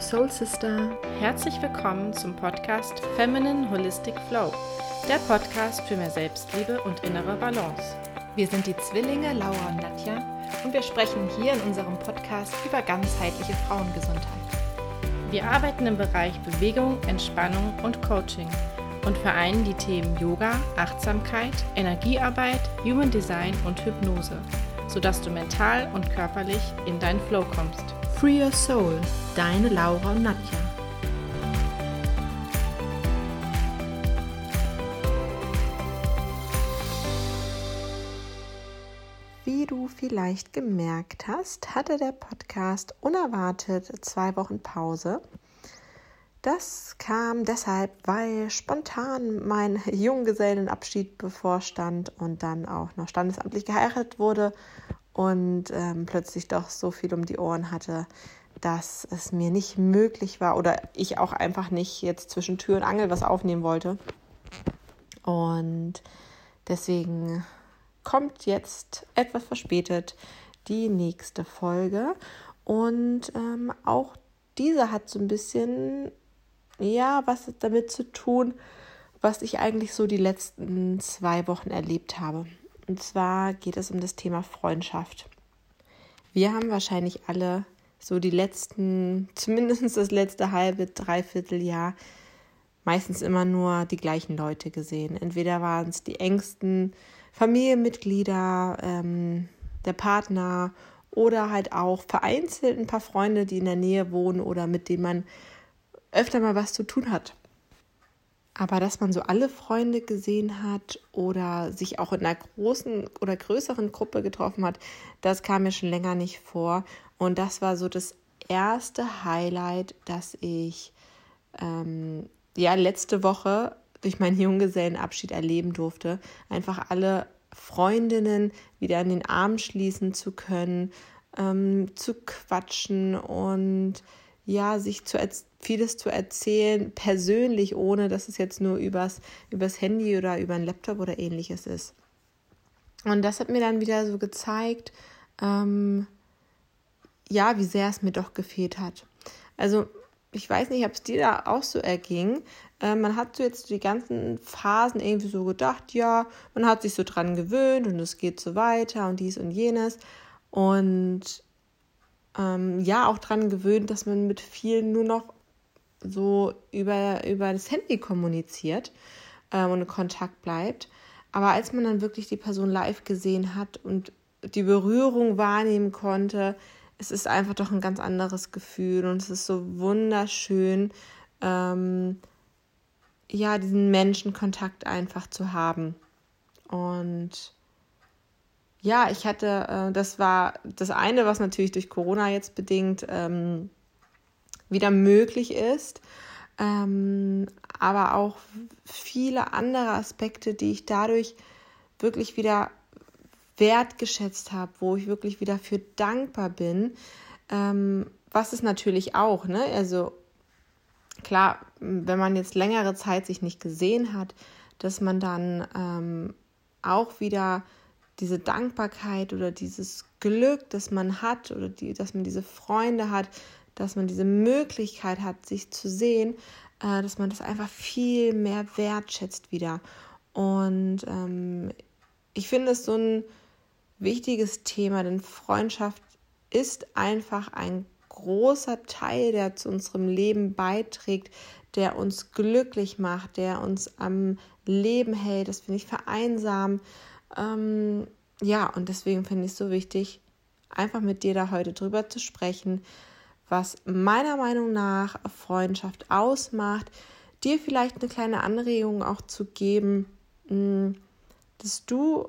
eure Soul Sister. Herzlich willkommen zum Podcast Feminine Holistic Flow, der Podcast für mehr Selbstliebe und innere Balance. Wir sind die Zwillinge Laura und Nadja und wir sprechen hier in unserem Podcast über ganzheitliche Frauengesundheit. Wir arbeiten im Bereich Bewegung, Entspannung und Coaching und vereinen die Themen Yoga, Achtsamkeit, Energiearbeit, Human Design und Hypnose, sodass du mental und körperlich in deinen Flow kommst. Free Your Soul, deine Laura und Nadja. Wie du vielleicht gemerkt hast, hatte der Podcast unerwartet 2 Wochen Pause. Das kam deshalb, weil spontan mein Junggesellenabschied bevorstand und dann auch noch standesamtlich geheiratet wurde und plötzlich doch so viel um die Ohren hatte, dass es mir nicht möglich war oder ich auch einfach nicht jetzt zwischen Tür und Angel was aufnehmen wollte. Und deswegen kommt jetzt etwas verspätet die nächste Folge und auch diese hat so ein bisschen was damit zu tun, was ich eigentlich so die letzten 2 Wochen erlebt habe. Und zwar geht es um das Thema Freundschaft. Wir haben wahrscheinlich alle so die letzten, zumindest das letzte halbe, dreiviertel Jahr, meistens immer nur die gleichen Leute gesehen. Entweder waren es die engsten Familienmitglieder, der Partner oder halt auch vereinzelt ein paar Freunde, die in der Nähe wohnen oder mit denen man öfter mal was zu tun hat. Aber dass man so alle Freunde gesehen hat oder sich auch in einer großen oder größeren Gruppe getroffen hat, das kam mir schon länger nicht vor. Und das war so das erste Highlight, dass ich letzte Woche durch meinen Junggesellenabschied erleben durfte. Einfach alle Freundinnen wieder in den Arm schließen zu können, zu quatschen und sich vieles zu erzählen, persönlich, ohne dass es jetzt nur übers Handy oder über einen Laptop oder ähnliches ist. Und das hat mir dann wieder so gezeigt, wie sehr es mir doch gefehlt hat. Also ich weiß nicht, ob es dir da auch so erging. Man hat so jetzt die ganzen Phasen irgendwie so gedacht, man hat sich so dran gewöhnt und es geht so weiter und dies und jenes. Und auch dran gewöhnt, dass man mit vielen nur noch so über das Handy kommuniziert und in Kontakt bleibt. Aber als man dann wirklich die Person live gesehen hat und die Berührung wahrnehmen konnte, es ist einfach doch ein ganz anderes Gefühl und es ist so wunderschön, diesen Menschenkontakt einfach zu haben. Und ich hatte, das war das eine, was natürlich durch Corona jetzt bedingt wieder möglich ist, aber auch viele andere Aspekte, die ich dadurch wirklich wieder wertgeschätzt habe, wo ich wirklich wieder für dankbar bin, was ist natürlich auch, ne? Also klar, wenn man jetzt längere Zeit sich nicht gesehen hat, dass man dann auch wieder diese Dankbarkeit oder dieses Glück, das man hat oder dass man diese Freunde hat, dass man diese Möglichkeit hat, sich zu sehen, dass man das einfach viel mehr wertschätzt wieder. Und ich finde es so ein wichtiges Thema, denn Freundschaft ist einfach ein großer Teil, der zu unserem Leben beiträgt, der uns glücklich macht, der uns am Leben hält, dass wir nicht vereinsamen. Und deswegen finde ich es so wichtig, einfach mit dir da heute drüber zu sprechen, was meiner Meinung nach Freundschaft ausmacht, dir vielleicht eine kleine Anregung auch zu geben, dass du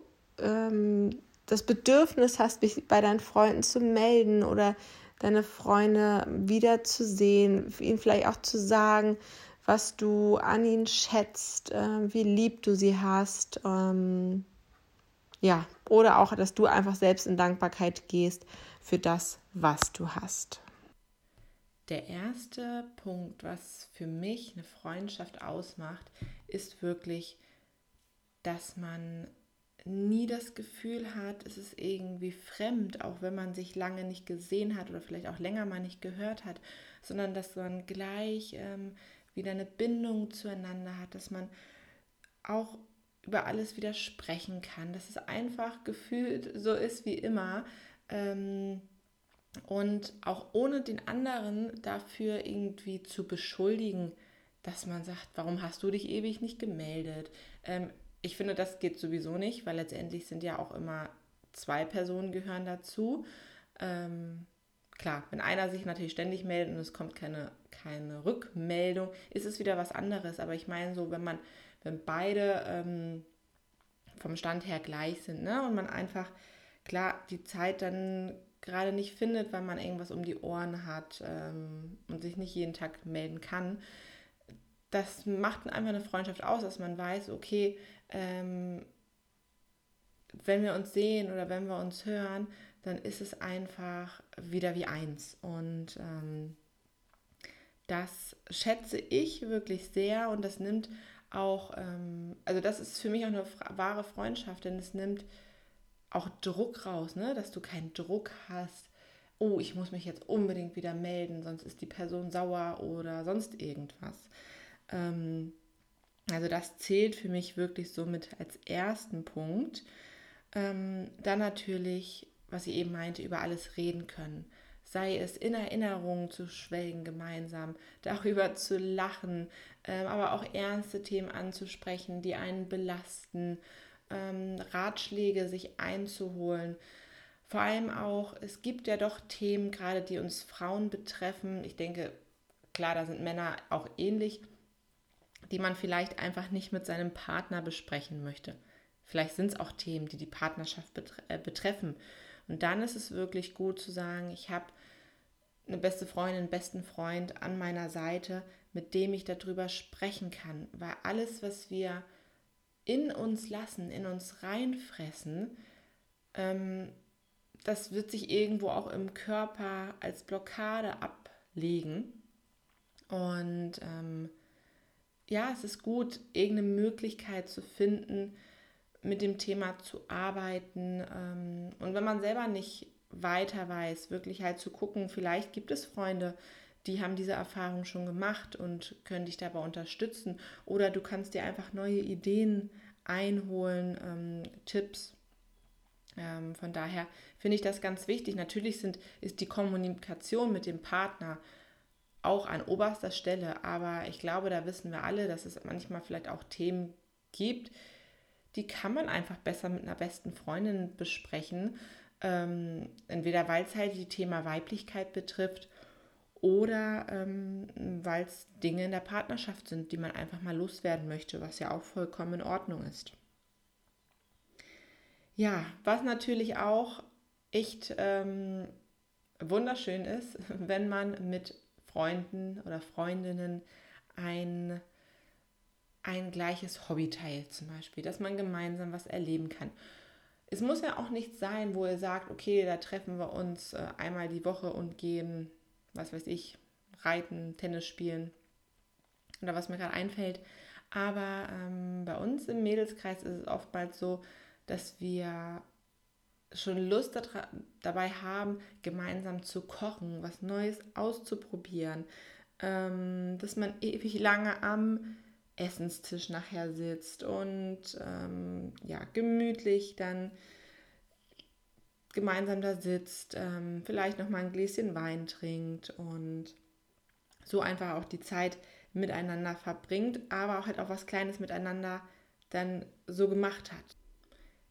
das Bedürfnis hast, dich bei deinen Freunden zu melden oder deine Freunde wiederzusehen, ihnen vielleicht auch zu sagen, was du an ihnen schätzt, wie lieb du sie hast, oder auch, dass du einfach selbst in Dankbarkeit gehst für das, was du hast. Der erste Punkt, was für mich eine Freundschaft ausmacht, ist wirklich, dass man nie das Gefühl hat, es ist irgendwie fremd, auch wenn man sich lange nicht gesehen hat oder vielleicht auch länger mal nicht gehört hat, sondern dass man gleich wieder eine Bindung zueinander hat, dass man auch über alles wieder sprechen kann, dass es einfach gefühlt so ist wie immer und auch ohne den anderen dafür irgendwie zu beschuldigen, dass man sagt, warum hast du dich ewig nicht gemeldet? Ich finde, das geht sowieso nicht, weil letztendlich sind ja auch immer zwei Personen gehören dazu. Klar, wenn einer sich natürlich ständig meldet und es kommt keine Rückmeldung, ist es wieder was anderes. Aber ich meine so, wenn beide vom Stand her gleich sind, ne, und man einfach, klar, die Zeit dann gerade nicht findet, weil man irgendwas um die Ohren hat und sich nicht jeden Tag melden kann, das macht einfach eine Freundschaft aus, dass man weiß, okay, wenn wir uns sehen oder wenn wir uns hören, dann ist es einfach wieder wie eins. Und das schätze ich wirklich sehr und das nimmt auch, also das ist für mich auch eine wahre Freundschaft, denn es nimmt auch Druck raus, ne? Dass du keinen Druck hast, oh, ich muss mich jetzt unbedingt wieder melden, sonst ist die Person sauer oder sonst irgendwas. Also das zählt für mich wirklich somit als ersten Punkt. Dann natürlich, was ich eben meinte, über alles reden können. Sei es in Erinnerungen zu schwelgen gemeinsam, darüber zu lachen, aber auch ernste Themen anzusprechen, die einen belasten, Ratschläge sich einzuholen. Vor allem auch, es gibt ja doch Themen, gerade die uns Frauen betreffen. Ich denke, klar, da sind Männer auch ähnlich, die man vielleicht einfach nicht mit seinem Partner besprechen möchte. Vielleicht sind es auch Themen, die die Partnerschaft betreffen. Und dann ist es wirklich gut zu sagen, ich habe eine beste Freundin, einen besten Freund an meiner Seite, mit dem ich darüber sprechen kann. Weil alles, was wir in uns lassen, in uns reinfressen, das wird sich irgendwo auch im Körper als Blockade ablegen. Und ja, es ist gut, irgendeine Möglichkeit zu finden, mit dem Thema zu arbeiten. Und wenn man selber nicht weiter weiß, wirklich halt zu gucken, vielleicht gibt es Freunde, die haben diese Erfahrung schon gemacht und können dich dabei unterstützen. Oder du kannst dir einfach neue Ideen einholen, Tipps. Von daher finde ich das ganz wichtig. Natürlich ist die Kommunikation mit dem Partner auch an oberster Stelle, aber ich glaube, da wissen wir alle, dass es manchmal vielleicht auch Themen gibt, die kann man einfach besser mit einer besten Freundin besprechen, entweder weil es halt die Thema Weiblichkeit betrifft oder weil es Dinge in der Partnerschaft sind, die man einfach mal loswerden möchte, was ja auch vollkommen in Ordnung ist. Ja, was natürlich auch echt wunderschön ist, wenn man mit Freunden oder Freundinnen ein gleiches Hobby teilt zum Beispiel, dass man gemeinsam was erleben kann. Es muss ja auch nichts sein, wo ihr sagt, okay, da treffen wir uns einmal die Woche und gehen, was weiß ich, reiten, Tennis spielen oder was mir gerade einfällt. Aber bei uns im Mädelskreis ist es oftmals so, dass wir schon Lust dabei haben, gemeinsam zu kochen, was Neues auszuprobieren, dass man ewig lange am Essenstisch nachher sitzt und ja, gemütlich dann gemeinsam da sitzt, vielleicht nochmal ein Gläschen Wein trinkt und so einfach auch die Zeit miteinander verbringt, aber auch halt auch was Kleines miteinander dann so gemacht hat.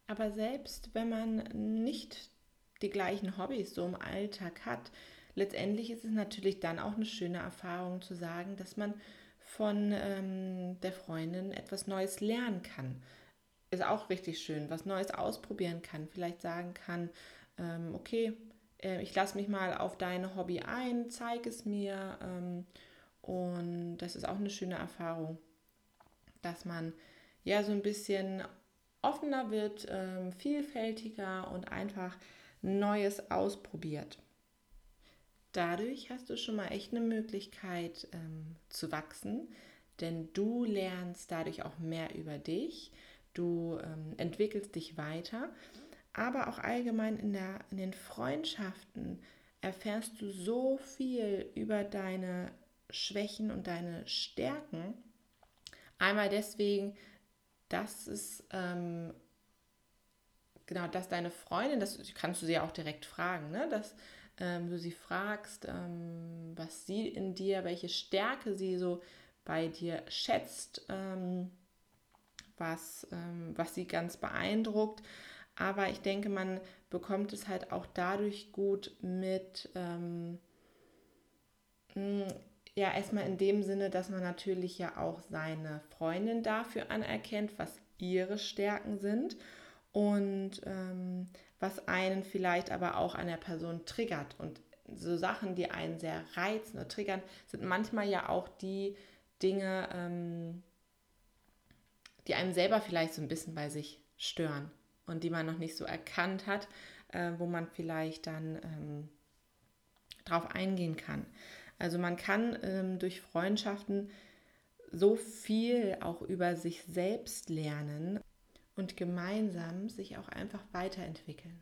Aber selbst wenn man nicht die gleichen Hobbys so im Alltag hat, letztendlich ist es natürlich dann auch eine schöne Erfahrung zu sagen, dass man von der Freundin etwas Neues lernen kann. Ist auch richtig schön, was Neues ausprobieren kann. Vielleicht sagen kann, okay, ich lasse mich mal auf dein Hobby ein, zeig es mir. Und das ist auch eine schöne Erfahrung, dass man ja so ein bisschen offener wird, vielfältiger und einfach Neues ausprobiert. Dadurch hast du schon mal echt eine Möglichkeit zu wachsen, denn du lernst dadurch auch mehr über dich. du entwickelst dich weiter, aber auch allgemein in den Freundschaften erfährst du so viel über deine Schwächen und deine Stärken. Einmal deswegen, dass deine Freundin, das kannst du sie ja auch direkt fragen, ne? Dass du sie fragst, was sie in dir, welche Stärke sie so bei dir schätzt, was sie ganz beeindruckt. Aber ich denke, man bekommt es halt auch dadurch gut mit, ja, erstmal in dem Sinne, dass man natürlich ja auch seine Freundin dafür anerkennt, was ihre Stärken sind und was einen vielleicht aber auch an der Person triggert. Und so Sachen, die einen sehr reizen oder triggern, sind manchmal ja auch die Dinge, die einem selber vielleicht so ein bisschen bei sich stören und die man noch nicht so erkannt hat, wo man vielleicht dann drauf eingehen kann. Also man kann durch Freundschaften so viel auch über sich selbst lernen und gemeinsam sich auch einfach weiterentwickeln.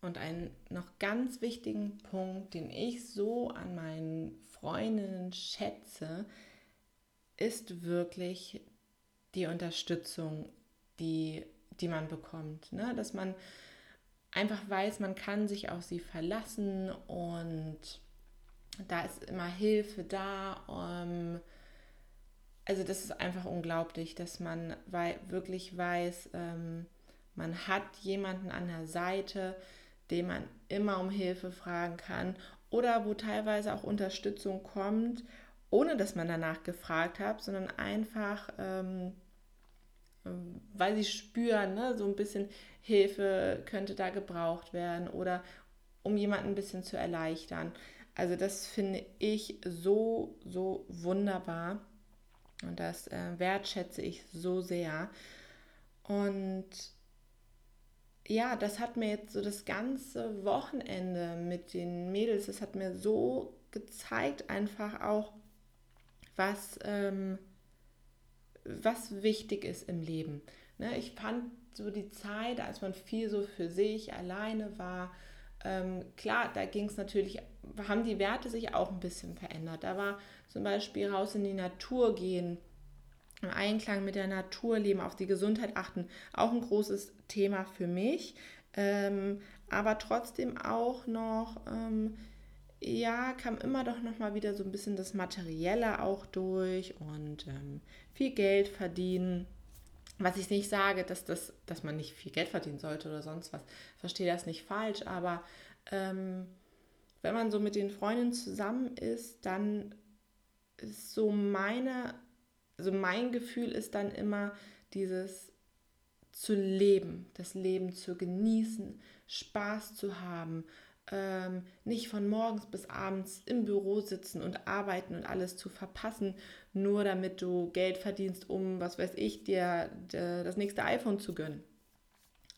Und einen noch ganz wichtigen Punkt, den ich so an meinen Freundinnen schätze, ist wirklich die Unterstützung, die man bekommt. Ne? Dass man einfach weiß, man kann sich auf sie verlassen und da ist immer Hilfe da. Also das ist einfach unglaublich, dass man wirklich weiß, man hat jemanden an der Seite, den man immer um Hilfe fragen kann oder wo teilweise auch Unterstützung kommt, ohne dass man danach gefragt hat, sondern einfach, weil sie spüren, ne, so ein bisschen Hilfe könnte da gebraucht werden oder um jemanden ein bisschen zu erleichtern. Also das finde ich so, so wunderbar und das wertschätze ich so sehr. Und ja, das hat mir jetzt so das ganze Wochenende mit den Mädels, das hat mir so gezeigt einfach auch, was wichtig ist im Leben. Ne, ich fand so die Zeit, als man viel so für sich alleine war, klar, da ging es natürlich, haben die Werte sich auch ein bisschen verändert. Da war zum Beispiel raus in die Natur gehen, im Einklang mit der Natur leben, auf die Gesundheit achten, auch ein großes Thema für mich. Aber trotzdem auch noch, kam immer doch nochmal wieder so ein bisschen das Materielle auch durch und viel Geld verdienen. Was ich nicht sage, dass man nicht viel Geld verdienen sollte oder sonst was. Ich verstehe das nicht falsch, aber wenn man so mit den Freundinnen zusammen ist, dann ist mein Gefühl ist dann immer dieses zu leben, das Leben zu genießen, Spaß zu haben, nicht von morgens bis abends im Büro sitzen und arbeiten und alles zu verpassen, nur damit du Geld verdienst, um, was weiß ich, dir das nächste iPhone zu gönnen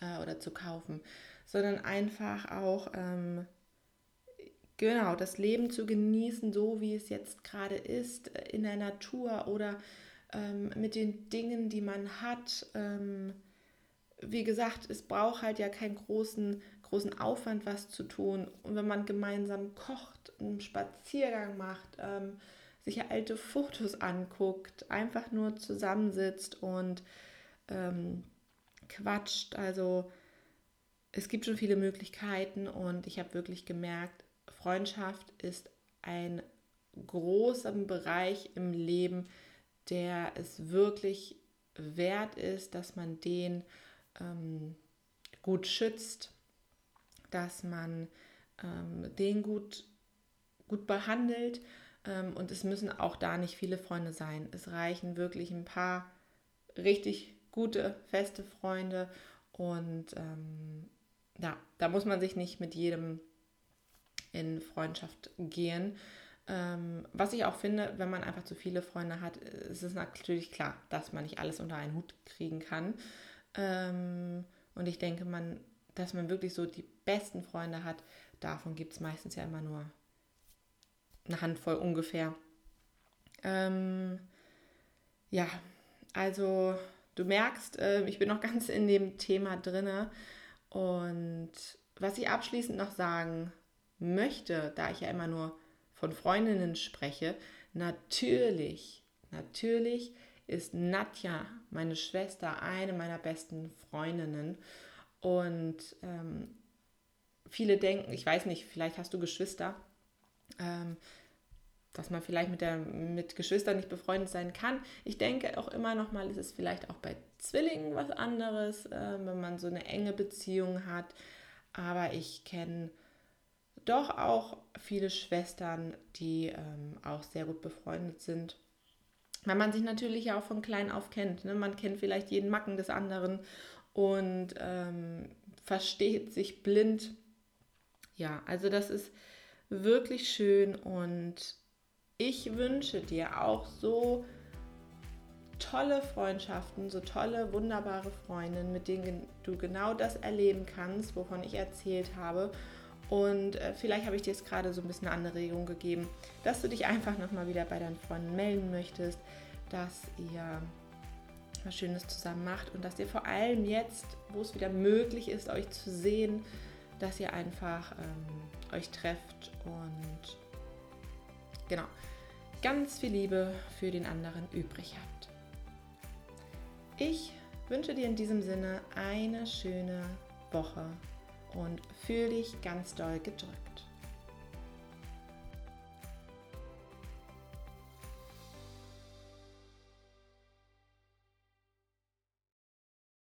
oder zu kaufen, sondern einfach auch das Leben zu genießen, so wie es jetzt gerade ist, in der Natur oder mit den Dingen, die man hat. Wie gesagt, es braucht halt ja keinen großen Aufwand, was zu tun. Und wenn man gemeinsam kocht, einen Spaziergang macht, sich alte Fotos anguckt, einfach nur zusammensitzt und quatscht. Also es gibt schon viele Möglichkeiten und ich habe wirklich gemerkt, Freundschaft ist ein großer Bereich im Leben, der es wirklich wert ist, dass man den gut schützt, dass man den gut behandelt und es müssen auch da nicht viele Freunde sein. Es reichen wirklich ein paar richtig gute, feste Freunde und da muss man sich nicht mit jedem in Freundschaft gehen. Was ich auch finde, wenn man einfach zu viele Freunde hat, ist es natürlich klar, dass man nicht alles unter einen Hut kriegen kann. Und ich denke, dass man wirklich so die besten Freunde hat, davon gibt es meistens ja immer nur eine Handvoll ungefähr. Also Du merkst, ich bin noch ganz in dem Thema drinne. Und was ich abschließend noch sagen möchte, da ich ja immer nur von Freundinnen spreche, natürlich ist Nadja, meine Schwester, eine meiner besten Freundinnen. Und viele denken, ich weiß nicht, vielleicht hast du Geschwister, dass man vielleicht mit Geschwistern nicht befreundet sein kann. Ich denke auch immer noch mal, es ist vielleicht auch bei Zwillingen was anderes, wenn man so eine enge Beziehung hat. Aber ich kenne doch auch viele Schwestern, die auch sehr gut befreundet sind. Weil man sich natürlich ja auch von klein auf kennt. Ne? Man kennt vielleicht jeden Macken des anderen und versteht sich blind. Ja, also das ist wirklich schön und ich wünsche dir auch so tolle Freundschaften, so tolle, wunderbare Freundinnen, mit denen du genau das erleben kannst, wovon ich erzählt habe. Und vielleicht habe ich dir jetzt gerade so ein bisschen eine Anregung gegeben, dass du dich einfach nochmal wieder bei deinen Freunden melden möchtest, dass ihr was Schönes zusammen macht und dass ihr vor allem jetzt, wo es wieder möglich ist, euch zu sehen, dass ihr einfach euch trefft und genau, ganz viel Liebe für den anderen übrig habt. Ich wünsche dir in diesem Sinne eine schöne Woche. Und fühl dich ganz doll gedrückt.